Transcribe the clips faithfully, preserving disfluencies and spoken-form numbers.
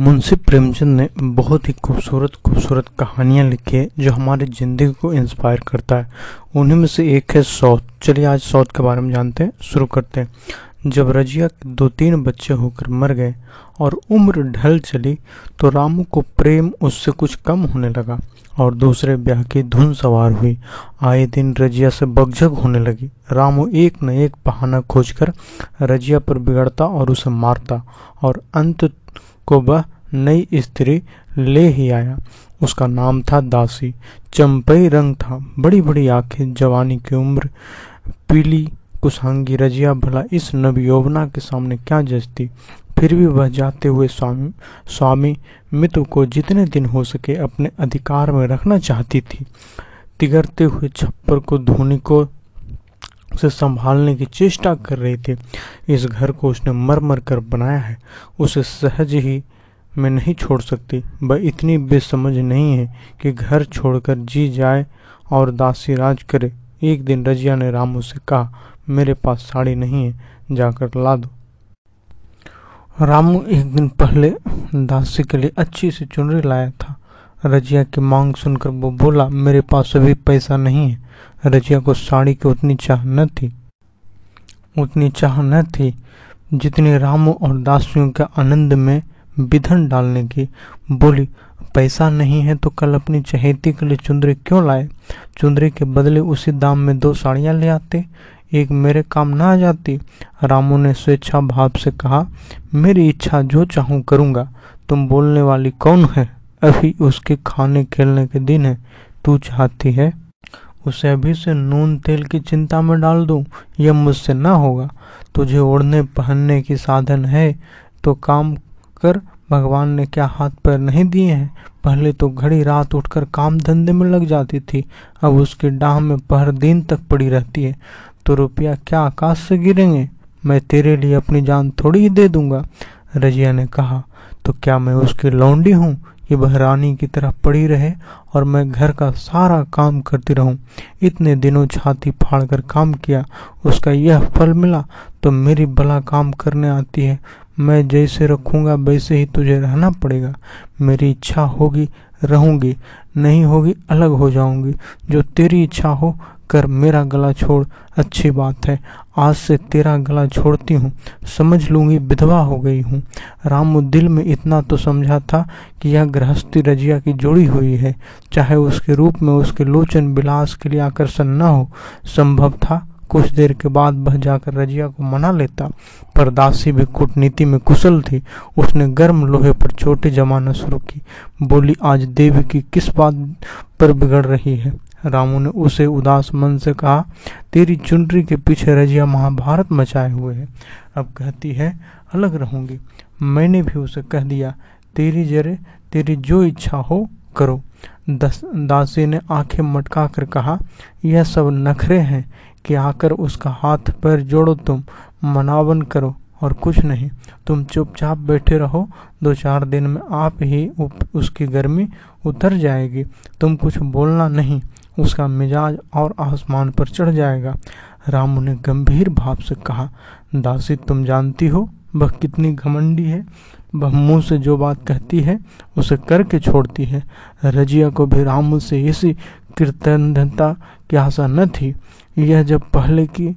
मुंशी प्रेमचंद ने बहुत ही खूबसूरत खूबसूरत कहानियां लिखी है जो हमारी जिंदगी को इंस्पायर करता है। उन्हीं में से एक है सौत। चलिए आज सौत के बारे में जानते हैं, शुरू करते हैं। जब रजिया के दो तीन बच्चे होकर मर गए और उम्र ढल चली तो रामू को प्रेम उससे कुछ कम होने लगा और दूसरे ब्याह की धुन सवार हुई। आए दिन रजिया से बकझक होने लगी। रामू एक न एक बहाना खोजकर रजिया पर बिगड़ता और उसे मारता और अंत को वह नई स्त्री ले ही आया। उसका नाम था दासी। चंपई रंग था, बड़ी बड़ी आंखें, जवानी की उम्र, पीली कुसंगी रजिया भला इस नवयौवना के सामने क्या जचती। फिर भी वह जाते हुए स्वामी स्वामी मित्र को जितने दिन हो सके अपने अधिकार में रखना चाहती थी। तिगरते हुए छप्पर को धोनी को उसे संभालने की चेष्टा कर रही थी। इस घर को उसने मर मर कर बनाया है, उसे सहज ही मैं नहीं छोड़ सकती। वह इतनी बेसमझ नहीं है कि घर छोड़कर जी जाए और दासी राज करे। एक दिन रजिया ने रामू से कहा, मेरे पास साड़ी नहीं है, जाकर ला दो। रामू एक दिन पहले दासी के लिए अच्छी सी चुनरी लाया था। रजिया की मांग सुनकर वो बोला, मेरे पास अभी पैसा नहीं है। रजिया को साड़ी की उतनी चाह न थी उतनी चाह न थी जितनी रामू और दासियों के आनंद में विधन डालने की। बोली, पैसा नहीं है तो कल अपनी चहेती के लिए चुंदरी क्यों लाए? चुंदरी के बदले उसी दाम में दो साड़ियाँ ले आते, एक मेरे काम ना आ जाती। रामू ने स्वेच्छा भाव से कहा, मेरी इच्छा, जो चाहूँ करूँगा, तुम बोलने वाली कौन है? अभी उसके खाने खेलने के दिन है। तू चाहती है उसे अभी से नून तेल की चिंता में डाल दूँ? यह मुझसे ना होगा। तुझे ओढ़ने पहनने की साधन है तो काम कर। भगवान ने क्या हाथ पैर नहीं दिए हैं? पहले तो घड़ी रात उठकर काम धंधे में लग जाती थी, अब उसकी डाह में पहर दिन तक पड़ी रहती है। तो रुपया क्या आकाश से गिरेंगे? मैं तेरे लिए अपनी जान थोड़ी ही दे दूंगा। रजिया ने कहा, तो क्या मैं उसकी लौंडी हूँ कि वह रानी की तरह पड़ी रहे और मैं घर का सारा काम करती रहूं? इतने दिनों छाती फाड़कर काम किया, उसका यह फल मिला, तो मेरी भला काम करने आती है। मैं जैसे रखूंगा वैसे ही तुझे रहना पड़ेगा। मेरी इच्छा होगी रहूंगी, नहीं होगी अलग हो जाऊंगी। जो तेरी इच्छा हो कर, मेरा गला छोड़। अच्छी बात है, आज से तेरा गला छोड़ती हूँ, समझ लूँगी विधवा हो गई हूँ। रामू दिल में इतना तो समझा था कि यह गृहस्थी रजिया की जोड़ी हुई है, चाहे उसके रूप में उसके लोचन विलास के लिए आकर्षण न हो। संभव था कुछ देर के बाद वह जाकर रजिया को मना लेता, पर दासी भी कूटनीति में कुशल थी। उसने गर्म लोहे पर चोटें जमाना शुरू की। बोली, आज देवी की किस बात पर बिगड़ रही है? रामू ने उसे उदास मन से कहा, तेरी चुनरी के पीछे रजिया महाभारत मचाए हुए है, अब कहती है अलग रहूंगी। मैंने भी उसे कह दिया, तेरी जरे तेरी जो इच्छा हो करो। दस, दासी ने आंखें मटका कर कहा, यह सब नखरे हैं कि आकर उसका हाथ पैर जोड़ो, तुम मनावन करो और कुछ नहीं। तुम चुपचाप बैठे रहो, दो चार दिन में आप ही उप, उसकी गर्मी उतर जाएगी। तुम कुछ बोलना नहीं, उसका मिजाज और आसमान पर चढ़ जाएगा। रामू ने गंभीर भाव से कहा, दासी तुम जानती हो वह कितनी घमंडी है। वह मुंह से जो बात कहती है उसे करके छोड़ती है। रजिया को भी रामू से इसी कृतज्ञता की आशा न थी। यह जब पहले की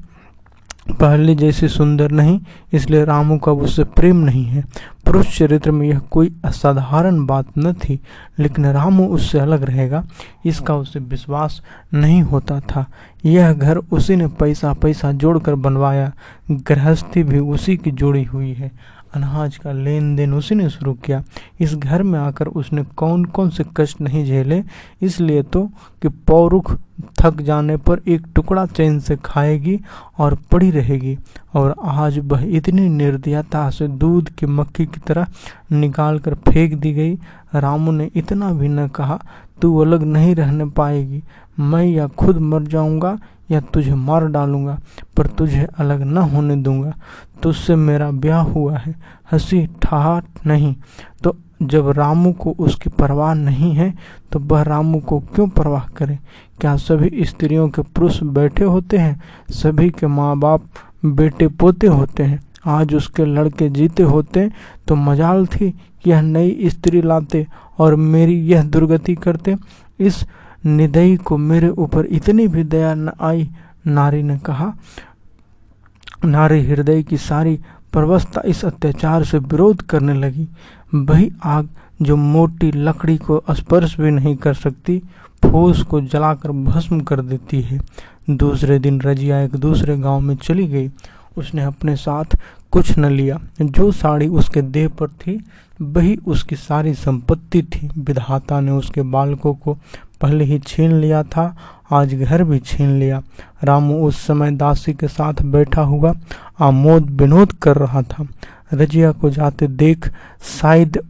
पहले जैसी सुंदर नहीं, इसलिए रामू का उससे प्रेम नहीं है। पुरुष चरित्र में यह कोई असाधारण बात न थी, लेकिन रामू उससे अलग रहेगा इसका उसे विश्वास नहीं होता था। यह घर उसी ने पैसा पैसा जोड़कर बनवाया, गृहस्थी भी उसी की जोड़ी हुई है, अनाज का लेन देन उसी ने शुरू किया। इस घर में आकर उसने कौन कौन से कष्ट नहीं झेले, इसलिए तो कि पौरुख थक जाने पर एक टुकड़ा चैन से खाएगी और पड़ी रहेगी। और आज वह इतनी निर्दयता से दूध की मक्खी की तरह निकाल कर फेंक दी गई। रामू ने इतना भी न कहा, तू अलग नहीं रहने पाएगी, मैं या खुद मर जाऊंगा या तुझे मार डालूंगा, पर तुझे अलग न होने दूंगा। तुझसे मेरा ब्याह हुआ है, हंसी ठहाट नहीं। तो जब रामू को उसकी परवाह नहीं है तो वह रामू को क्यों परवाह करे? क्या सभी स्त्रियों के पुरुष बैठे होते हैं? सभी के माँ बाप बेटे पोते होते हैं? आज उसके लड़के जीते होते तो मजाल थी कि यह नई स्त्री लाते और मेरी यह दुर्गति करते। इस निदयी को मेरे ऊपर इतनी भी दया न आई। नारी ने कहा, नारी हृदय की सारी परवस्था इस अत्याचार से विरोध करने लगी। वही आग जो मोटी लकड़ी को स्पर्श भी नहीं कर सकती, फूस को जलाकर भस्म कर देती है। दूसरे दिन रजिया एक दूसरे गांव में चली गई। उसने अपने साथ कुछ न लिया। जो साड़ी उसके देह पर थी वही उसकी सारी संपत्ति थी। विधाता ने उसके बालकों को पहले ही छीन लिया था, आज घर भी छीन लिया। रामू उस समय दासी के साथ बैठा हुआ आमोद विनोद कर रहा था। रजिया को जाते देख शायद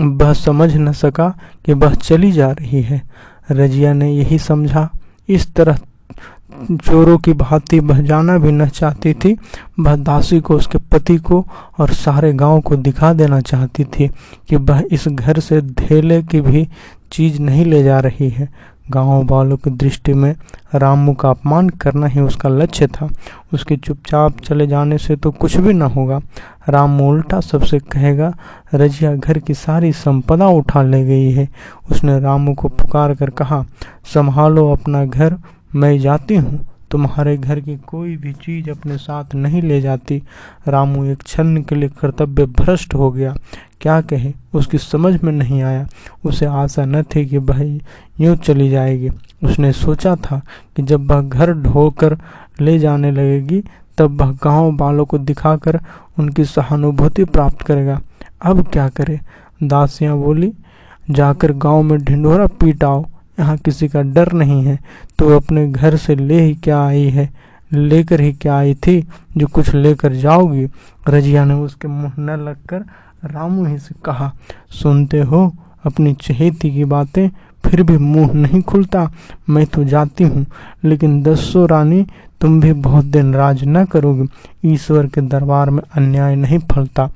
वह समझ न सका कि वह चली जा रही है। रजिया ने यही समझा। इस तरह चोरों की भांति वह जाना भी न चाहती थी। वह दासी को, उसके पति को और सारे गांव को दिखा देना चाहती थी कि वह इस घर से धेले की भी चीज नहीं ले जा रही है। गाँव वालों की दृष्टि में रामू का अपमान करना ही उसका लक्ष्य था। उसके चुपचाप चले जाने से तो कुछ भी न होगा। रामू उल्टा सबसे कहेगा, रजिया घर की सारी संपदा उठा ले गई है। उसने रामू को पुकार कर कहा, संभालो अपना घर, मैं जाती हूँ। तुम्हारे घर की कोई भी चीज अपने साथ नहीं ले जाती। रामू एक क्षण के लिए कर्तव्य भ्रष्ट हो गया। क्या कहे उसकी समझ में नहीं आया। उसे आशा न थी कि वह यूँ चली जाएगी। उसने सोचा था कि जब वह घर ढोकर ले जाने लगेगी तब वह गाँव वालों को दिखाकर उनकी सहानुभूति प्राप्त करेगा। अब क्या करे? दासियाँ बोली, जाकर गाँव में ढिंढोरा पीटाओ, यहाँ किसी का डर नहीं है। तो अपने घर से ले ही क्या आई है, लेकर ही क्या आई थी जो कुछ लेकर जाओगी। रजिया ने उसके मुँह न लगकर रामू ही से कहा, सुनते हो अपनी चहेती की बातें, फिर भी मुंह नहीं खुलता। मैं तो जाती हूँ, लेकिन दसों रानी तुम भी बहुत दिन राज न करोगे। ईश्वर के दरबार में अन्याय नहीं फलता।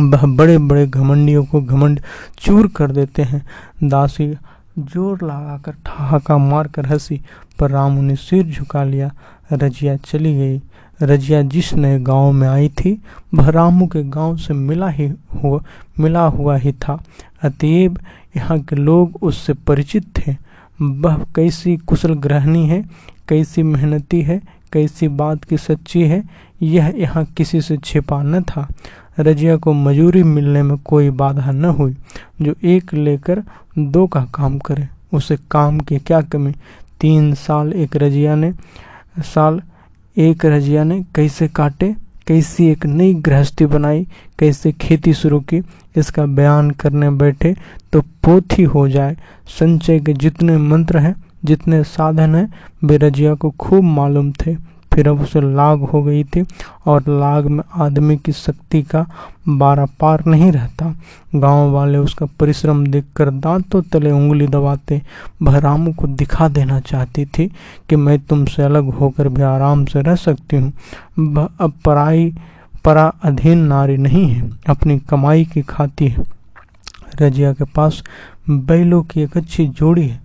वह बड़े बड़े घमंडियों को घमंड चूर कर देते हैं। दासी जोर लगाकर ठहाका मारकर हंसी, पर रामू ने सिर झुका लिया। रजिया चली गई। रजिया जिस नए गांव में आई थी वह रामू के गांव से मिला ही हुआ मिला हुआ ही था। अतएव यहाँ के लोग उससे परिचित थे। वह कैसी कुशल गृहिणी है, कैसी मेहनती है, कैसी बात की सच्ची है, यह यहाँ किसी से छिपा न था। रजिया को मजूरी मिलने में कोई बाधा न हुई। जो एक लेकर दो का काम करे, उसे काम की क्या कमी। तीन साल एक रजिया ने साल एक रजिया ने कैसे काटे, कैसी एक नई गृहस्थी बनाई, कैसे खेती शुरू की, इसका बयान करने बैठे तो पोथी हो जाए। संचय के जितने मंत्र हैं, जितने साधन हैं, वे रजिया को खूब मालूम थे। फिर अब उसे लाग हो गई थी, और लाग में आदमी की शक्ति का बारा पार नहीं रहता। गांव वाले उसका परिश्रम देखकर दांतों तले उंगली दबाते। वह रामू को दिखा देना चाहती थी कि मैं तुमसे अलग होकर भी आराम से रह सकती हूँ। वह अब पराई परा अधीन नारी नहीं है, अपनी कमाई की खाती है। रजिया के पास बैलों की एक अच्छी जोड़ी है।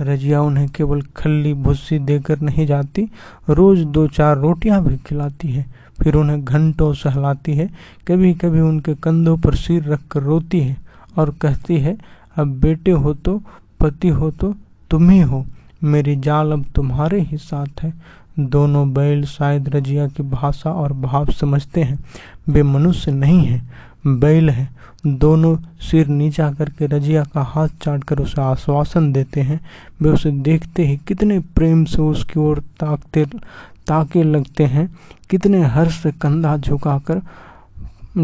रजिया उन्हें केवल खल्ली भुस्सी देकर नहीं जाती, रोज दो चार रोटियां भी खिलाती है। फिर उन्हें घंटों सहलाती है। कभी कभी उनके कंधों पर सिर रखकर रोती है और कहती है, अब बेटे हो तो, पति हो तो तुम ही हो, मेरी जाल अब तुम्हारे ही साथ है। दोनों बैल शायद रजिया की भाषा और भाव समझते हैं। वे मनुष्य नहीं हैं, बैल हैं। दोनों सिर नीचा करके रजिया का हाथ चाटकर उसे आश्वासन देते हैं। वे उसे देखते ही कितने प्रेम से उसकी ओर ताकते ताके लगते हैं, कितने हर्ष से कंधा झुकाकर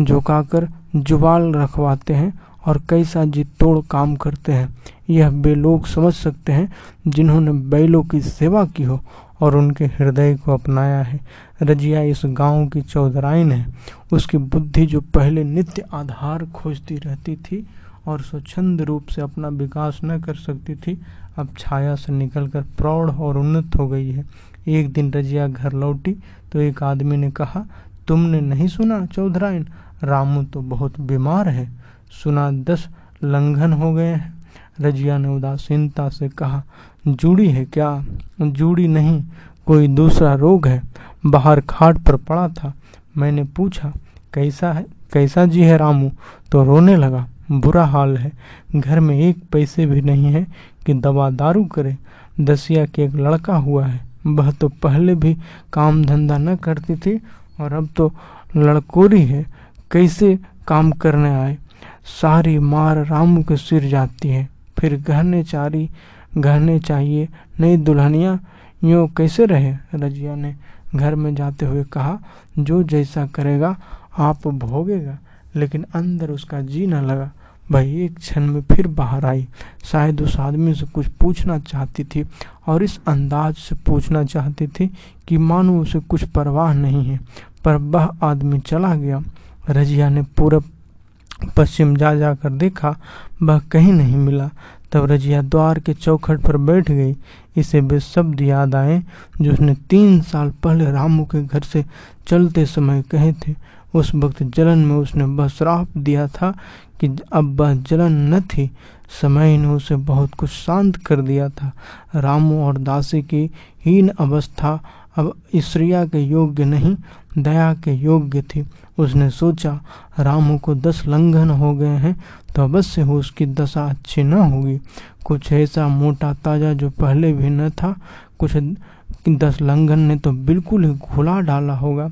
झुकाकर जुबान रखवाते हैं, और कैसा जी तोड़ काम करते हैं। यह वे लोग समझ सकते हैं जिन्होंने बैलों की सेवा की हो और उनके हृदय को अपनाया है। रजिया इस गांव की चौधराइन है। उसकी बुद्धि जो पहले नित्य आधार खोजती रहती थी और स्वच्छंद रूप से अपना विकास न कर सकती थी, अब छाया से निकलकर प्रौढ़ और उन्नत हो गई है। एक दिन रजिया घर लौटी तो एक आदमी ने कहा, तुमने नहीं सुना चौधराइन, रामू तो बहुत बीमार है। सुना दस लंघन हो गए हैं। रजिया ने उदासीनता से कहा, जूड़ी है क्या? जूड़ी नहीं, कोई दूसरा रोग है। बाहर खाट पर पड़ा था, मैंने पूछा कैसा है कैसा जी है रामू? तो रोने लगा, बुरा हाल है, घर में एक पैसे भी नहीं है कि दवा दारू करे। दसिया के एक लड़का हुआ है, वह तो पहले भी काम धंधा न करती थी और अब तो लड़कोरी है, कैसे काम करने आए। सारी मार रामू के सिर जाती है। फिर गहने चारी गहने चाहिए नई दुल्हनियाँ, यूँ कैसे रहे? रजिया ने घर में जाते हुए कहा, जो जैसा करेगा आप भोगेगा। लेकिन अंदर उसका जी न लगा। भाई एक क्षण में फिर बाहर आई, शायद उस आदमी से कुछ पूछना चाहती थी और इस अंदाज से पूछना चाहती थी कि मानो उसे कुछ परवाह नहीं है, पर वह आदमी चला गया। रजिया ने पूरा पश्चिम जा जाकर देखा, वह कहीं नहीं मिला। तब रजिया द्वार के चौखट पर बैठ गई। इसे वे शब्द याद आए जो उसने तीन साल पहले रामू के घर से चलते समय कहे थे। उस वक्त जलन में उसने वह श्राप दिया था कि अब वह जलन न थी। समय ने उसे बहुत कुछ शांत कर दिया था। रामू और दासी की हीन अवस्था अब ईश्रिया के योग्य नहीं, दया के योग्य थी। उसने सोचा, रामू को दस लंघन हो गए हैं तो अवश्य हो उसकी दशा अच्छी न होगी। कुछ ऐसा मोटा ताजा जो पहले भी न था, कुछ दस लंघन ने तो बिल्कुल ही घुला डाला होगा।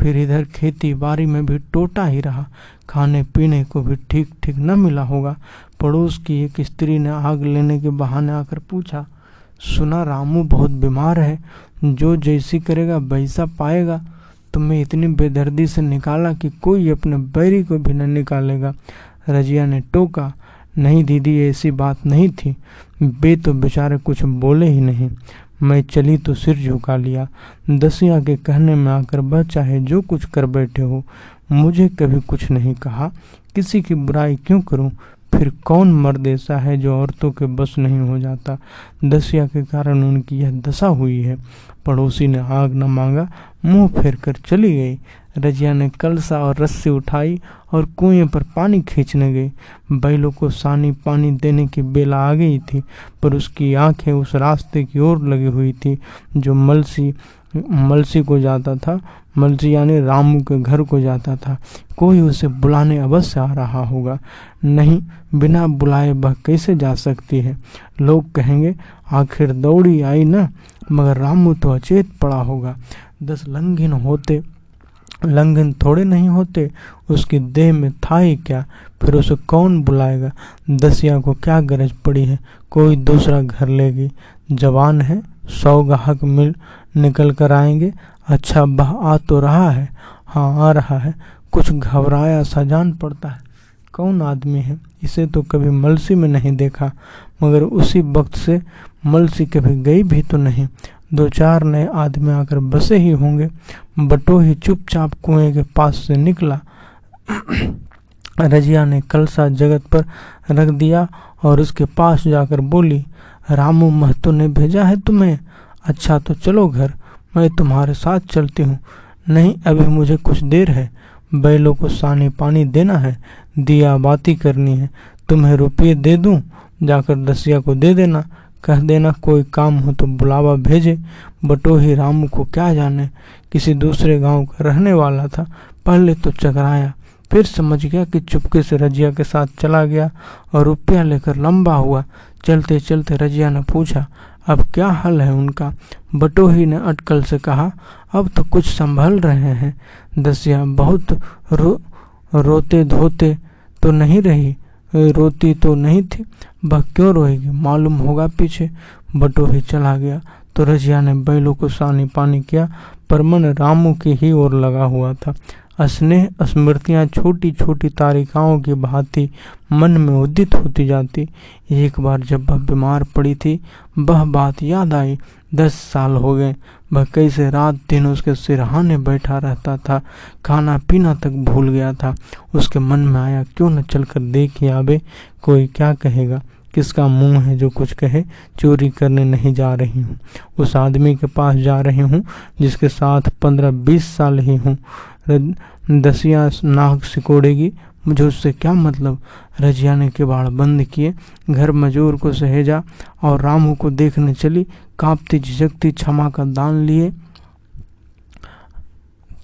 फिर इधर खेती बाड़ी में भी टोटा ही रहा, खाने पीने को भी ठीक ठीक न मिला होगा। पड़ोस की एक स्त्री ने आग लेने के बहाने आकर पूछा, सुना रामू बहुत बीमार है, जो जैसी करेगा वैसा पाएगा। तुम्हें इतनी बेदर्दी से निकाला कि कोई अपने बैरी को भी न निकालेगा। रजिया ने टोका, नहीं दीदी ऐसी बात नहीं थी। बे तो बेचारे कुछ बोले ही नहीं, मैं चली तो सिर झुका लिया। दसिया के कहने में आकर वह चाहे जो कुछ कर बैठे हो, मुझे कभी कुछ नहीं कहा। किसी की बुराई क्यों करूं? फिर कौन मर्द ऐसा है जो औरतों के बस नहीं हो जाता? दसिया के कारण उनकी यह दशा हुई है। पड़ोसी ने आग न मांगा, मुंह फेर कर चली गई। रजिया ने कलसा और रस्सी उठाई और कुएं पर पानी खींचने गई। बैलों को सानी पानी देने की बेला आ गई थी, पर उसकी आंखें उस रास्ते की ओर लगी हुई थी जो मलसी मलसी को जाता था। मलसी यानी रामू के घर को जाता था। कोई उसे बुलाने अवश्य आ रहा होगा। नहीं, बिना बुलाए वह कैसे जा सकती है? लोग कहेंगे आखिर दौड़ी आई ना, मगर रामू तो अचेत पड़ा होगा। दस लंघन होते लंघन थोड़े नहीं होते, उसकी देह में था ही क्या? फिर उसे कौन बुलाएगा? दसिया को क्या गरज पड़ी है? कोई दूसरा घर लेगी। जवान है, सौ ग्राहक मिल निकल कर आएंगे। अच्छा, बह आ तो रहा है, हाँ आ रहा है। कुछ घबराया सा जान पड़ता है। कौन आदमी है? इसे तो कभी मलसी में नहीं देखा, मगर उसी वक्त से मलसी कभी गई भी तो नहीं। दो चार नए आदमी आकर बसे ही होंगे। बटोही चुपचाप कुएं के पास से निकला। रजिया ने कलसा जगत पर रख दिया और उसके पास जाकर बोली, रामू महतो ने भेजा है तुम्हें? अच्छा तो चलो घर, मैं तुम्हारे साथ चलती हूँ। नहीं, अभी मुझे कुछ देर है, बैलों को सानी पानी देना है, दिया बाती करनी है। तुम्हें रुपये दे दूँ? जाकर दसिया को दे देना, कह देना कोई काम हो तो बुलावा भेजे। बटोही रामू को क्या जाने, किसी दूसरे गांव का रहने वाला था। पहले तो चकराया, फिर समझ गया कि चुपके से रजिया के साथ चला गया और रुपया लेकर लंबा हुआ। चलते चलते रजिया ने पूछा, अब क्या हाल है उनका? बटोही ने अटकल से कहा, अब तो कुछ संभल रहे हैं। दसिया बहुत रो, रोते धोते तो नहीं रही, रोती तो नहीं थी, वह क्यों रोएगी? मालूम होगा पीछे। बटोही चला गया तो रजिया ने बैलों को सानी पानी किया, पर मन रामू की ही ओर लगा हुआ था। स्नेह स्मृतियाँ छोटी छोटी तारिकाओं की भांति मन में उदित होती जाती। एक बार जब वह बीमार पड़ी थी, वह बात याद आई। दस साल हो गए, वह कैसे रात दिन उसके सिरहाने बैठा रहता था, खाना पीना तक भूल गया था। उसके मन में आया, क्यों न चलकर देख आवे, कोई क्या कहेगा? किसका मुंह है जो कुछ कहे? चोरी करने नहीं जा रही हूँ, उस आदमी के पास जा रही हूँ जिसके साथ पंद्रह बीस साल ही हूँ। दसिया नाक सिकोड़ेगी, मुझे उससे क्या मतलब। रजिया ने किवाड़ बंद किए, घर मजूर को सहेजा और रामू को देखने चली। कांपती झिझकती क्षमा का दान लिए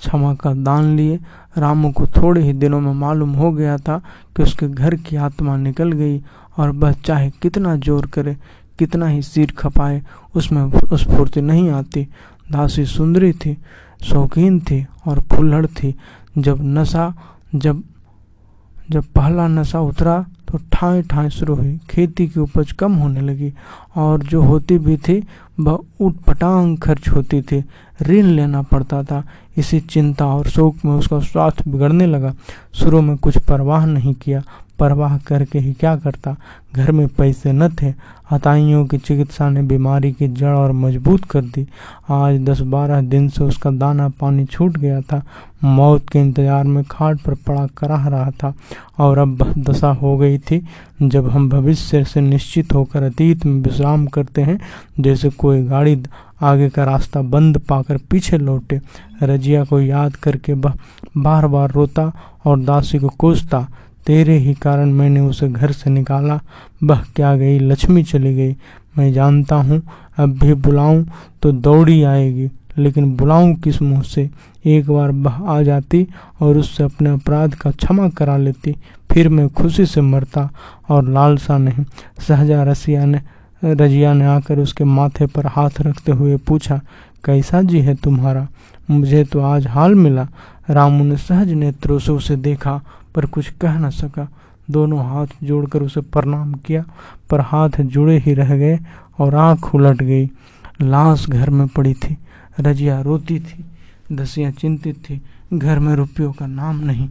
क्षमा का दान लिए। रामू को थोड़े ही दिनों में मालूम हो गया था कि उसके घर की आत्मा निकल गई और वह चाहे कितना जोर करे, कितना ही सिर खपाए, उसमें उस फुर्ती नहीं आती। दासी सुंदरी थी, शौकीन थी और फुल्लड़ थी। जब नशा जब जब पहला नशा उतरा तो ठाएँ ठाएँ शुरू हुई। खेती की उपज कम होने लगी और जो होती भी थी वह उटपटांग खर्च होती थी। ऋण लेना पड़ता था। इसी चिंता और शोक में उसका स्वास्थ्य बिगड़ने लगा। शुरू में कुछ परवाह नहीं किया, परवाह करके ही क्या करता, घर में पैसे न थे। हताइयों की चिकित्सा ने बीमारी की जड़ और मजबूत कर दी। आज दस बारह दिन से उसका दाना पानी छूट गया था। मौत के इंतजार में खाट पर पड़ा कराह रहा था और अब दशा हो गई थी जब हम भविष्य से निश्चित होकर अतीत में विश्राम करते हैं, जैसे कोई गाड़ी आगे का रास्ता बंद पाकर पीछे लौटे। रजिया को याद करके बार बार रोता और दासी को कोसता, तेरे ही कारण मैंने उसे घर से निकाला। बह क्या गई लक्ष्मी, चली गई। मैं जानता हूँ अब भी बुलाऊं तो दौड़ी आएगी, लेकिन बुलाऊं किस मुँह से। एक बार बह आ जाती और उससे अपने अपराध का क्षमा करा लेती, फिर मैं खुशी से मरता और लालसा नहीं। सहजा रसिया ने रजिया ने आकर उसके माथे पर हाथ रखते हुए पूछा, कैसा जी है तुम्हारा? मुझे तो आज हाल मिला। रामू ने सहज नेत्रों से उसे देखा पर कुछ कह न सका। दोनों हाथ जोड़कर उसे प्रणाम किया पर हाथ जुड़े ही रह गए और आंख उलट गई। लाश घर में पड़ी थी। रजिया रोती थी, दसियाँ चिंतित थी। घर में रुपयों का नाम नहीं।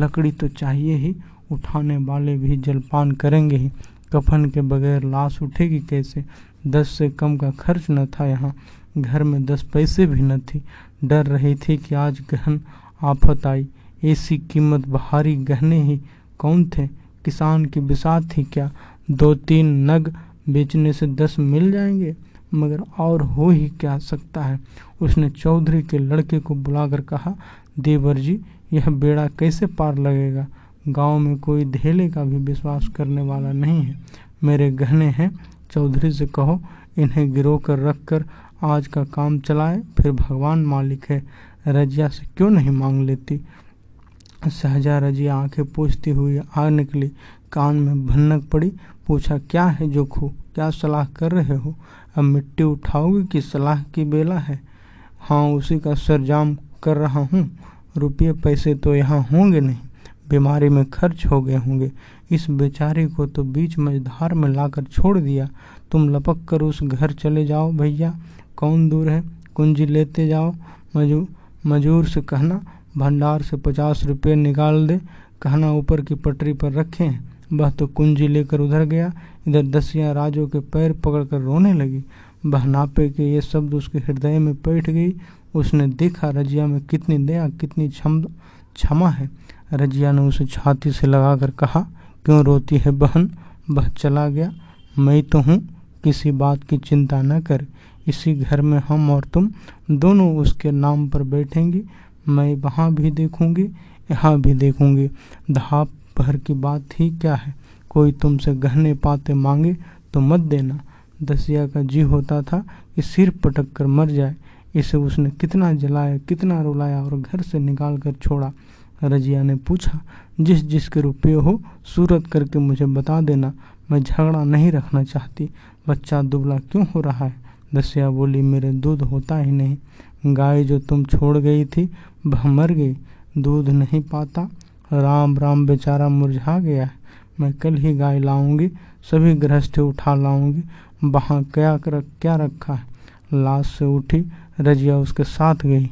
लकड़ी तो चाहिए ही, उठाने वाले भी जलपान करेंगे ही। कफन के बगैर लाश उठेगी कैसे? दस से कम का खर्च न था यहाँ। घर में दस पैसे भी न थी। डर रही थी कि आज गहन आफत आई। ऐसी कीमत बहारी गहने ही कौन थे? किसान की बिसात ही क्या? दो तीन नग बेचने से दस मिल जाएंगे, मगर और हो ही क्या सकता है। उसने चौधरी के लड़के को बुलाकर कहा, देवर जी यह बेड़ा कैसे पार लगेगा? गांव में कोई धेले का भी विश्वास करने वाला नहीं है। मेरे गहने हैं, चौधरी से कहो इन्हें गिरो कर रख कर आज का काम चलाए, फिर भगवान मालिक है। रजिया से क्यों नहीं मांग लेती? सहजा रजिया आंखें पोंछती हुई आ निकली। कान में भनक पड़ी। पूछा, क्या है जोखू, क्या सलाह कर रहे हो? अब मिट्टी उठाओगे कि सलाह की बेला है? हाँ, उसी का सरजाम कर रहा हूँ। रुपये पैसे तो यहाँ होंगे नहीं, बीमारी में खर्च हो गए होंगे। इस बेचारे को तो बीच मझधार में लाकर छोड़ दिया। तुम लपक कर उस घर चले जाओ भैया, कौन दूर है, कुंजी लेते जाओ। मजू मजूर से कहना भंडार से पचास रुपये निकाल दे, कहना ऊपर की पटरी पर रखे। वह तो कुंजी लेकर उधर गया। इधर दसियाँ राजों के पैर पकड़कर रोने लगी। बहनापे के ये शब्द उसके हृदय में बैठ गई। उसने देखा रजिया में कितनी दया, कितनी क्षमा है। रजिया ने उसे छाती से लगाकर कहा, क्यों रोती है बहन? बह चला गया, मैं तो हूँ, किसी बात की चिंता न कर। इसी घर में हम और तुम दोनों उसके नाम पर बैठेंगी। मैं वहाँ भी देखूंगी, यहाँ भी देखूंगी। धाप भर की बात ही क्या है? कोई तुमसे गहने पाते मांगे तो मत देना। दसिया का जी होता था कि सिर पटक कर मर जाए। इसे उसने कितना जलाया, कितना रुलाया और घर से निकाल कर छोड़ा। रजिया ने पूछा, जिस जिस के रुपये हो सूरत करके मुझे बता देना, मैं झगड़ा नहीं रखना चाहती। बच्चा दुबला क्यों हो रहा है? दसिया बोली, मेरे दूध होता ही नहीं। गाय जो तुम छोड़ गई थी वह मर गई, दूध नहीं पाता। राम राम, बेचारा मुरझा गया है। मैं कल ही गाय लाऊंगी, सभी गृहस्थी उठा लाऊंगी। वहाँ क्या क्या रखा है? लाश से उठी रजिया उसके साथ गई।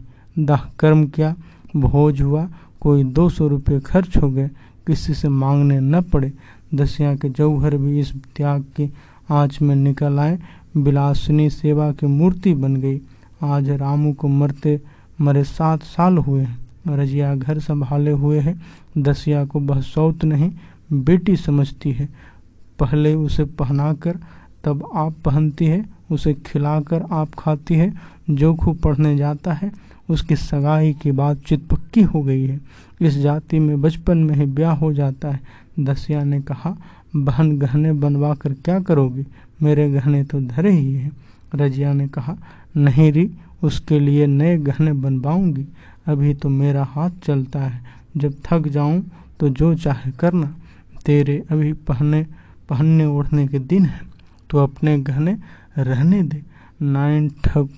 दाह कर्म किया, भोज हुआ, कोई दो सौ रुपये खर्च हो गए, किसी से मांगने न पड़े। दसिया के जौहर भी इस त्याग की आँच में निकल आए। बिलासनी सेवा की मूर्ति बन गई। आज रामू को मरते मरे सात साल हुए हैं। रजिया घर संभाले हुए है। दसिया को वह सौत नहीं, बेटी समझती है। पहले उसे पहनाकर तब आप पहनती है, उसे खिलाकर आप खाती है। जोखू पढ़ने जाता है, उसकी सगाई की बातचीत पक्की हो गई है। इस जाति में बचपन में ही ब्याह हो जाता है। दसिया ने कहा, बहन गहने बनवा कर क्या करोगी? मेरे गहने तो धरे ही हैं। रजिया ने कहा, नहीं री, उसके लिए नए गहने बनवाऊंगी। अभी तो मेरा हाथ चलता है, जब थक जाऊं तो जो चाहे करना। तेरे अभी पहने पहनने ओढ़ने के दिन है, तो अपने गहने रहने दे। नायन ठग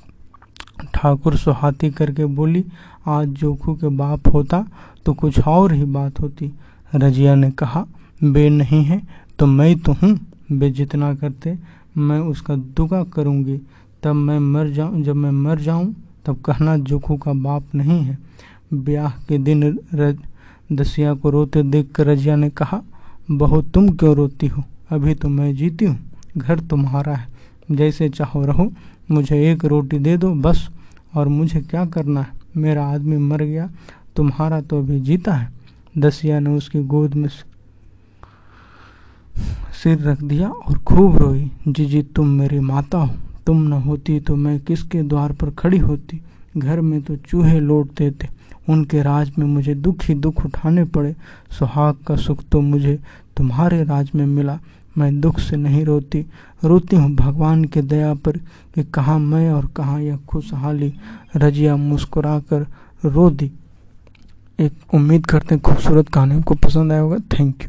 ठाकुर सुहाती करके बोली, आज जोखू के बाप होता तो कुछ और ही बात होती। रजिया ने कहा, बे नहीं है तो मैं तो हूँ, बे जितना करते मैं उसका दुगा करूँगी। तब मैं मर जाऊँ जब मैं मर जाऊँ तब कहना जोखू का बाप नहीं है। ब्याह के दिन रज दसिया को रोते देख कर रजिया ने कहा, बहू तुम क्यों रोती हो, अभी तो मैं जीती हूँ, घर तुम्हारा है, जैसे चाहो रहो, मुझे एक रोटी दे दो बस, और मुझे क्या करना है, मेरा आदमी मर गया, तुम्हारा तो अभी जीता है। दसिया ने उसकी गोद में सिर रख दिया और खूब रोई। जीजी तुम मेरी माता हो, तुम न होती तो मैं किसके द्वार पर खड़ी होती। घर में तो चूहे लौटते थे, उनके राज में मुझे दुख ही दुख उठाने पड़े। सुहाग का सुख तो मुझे तुम्हारे राज में मिला। मैं दुख से नहीं रोती, रोती हूँ भगवान के दया पर कि कहाँ मैं और कहाँ यह खुशहाली। रजिया मुस्कुरा कर रो दी। एक उम्मीद करते हैं खूबसूरत कहानी को पसंद आया होगा। Thank you.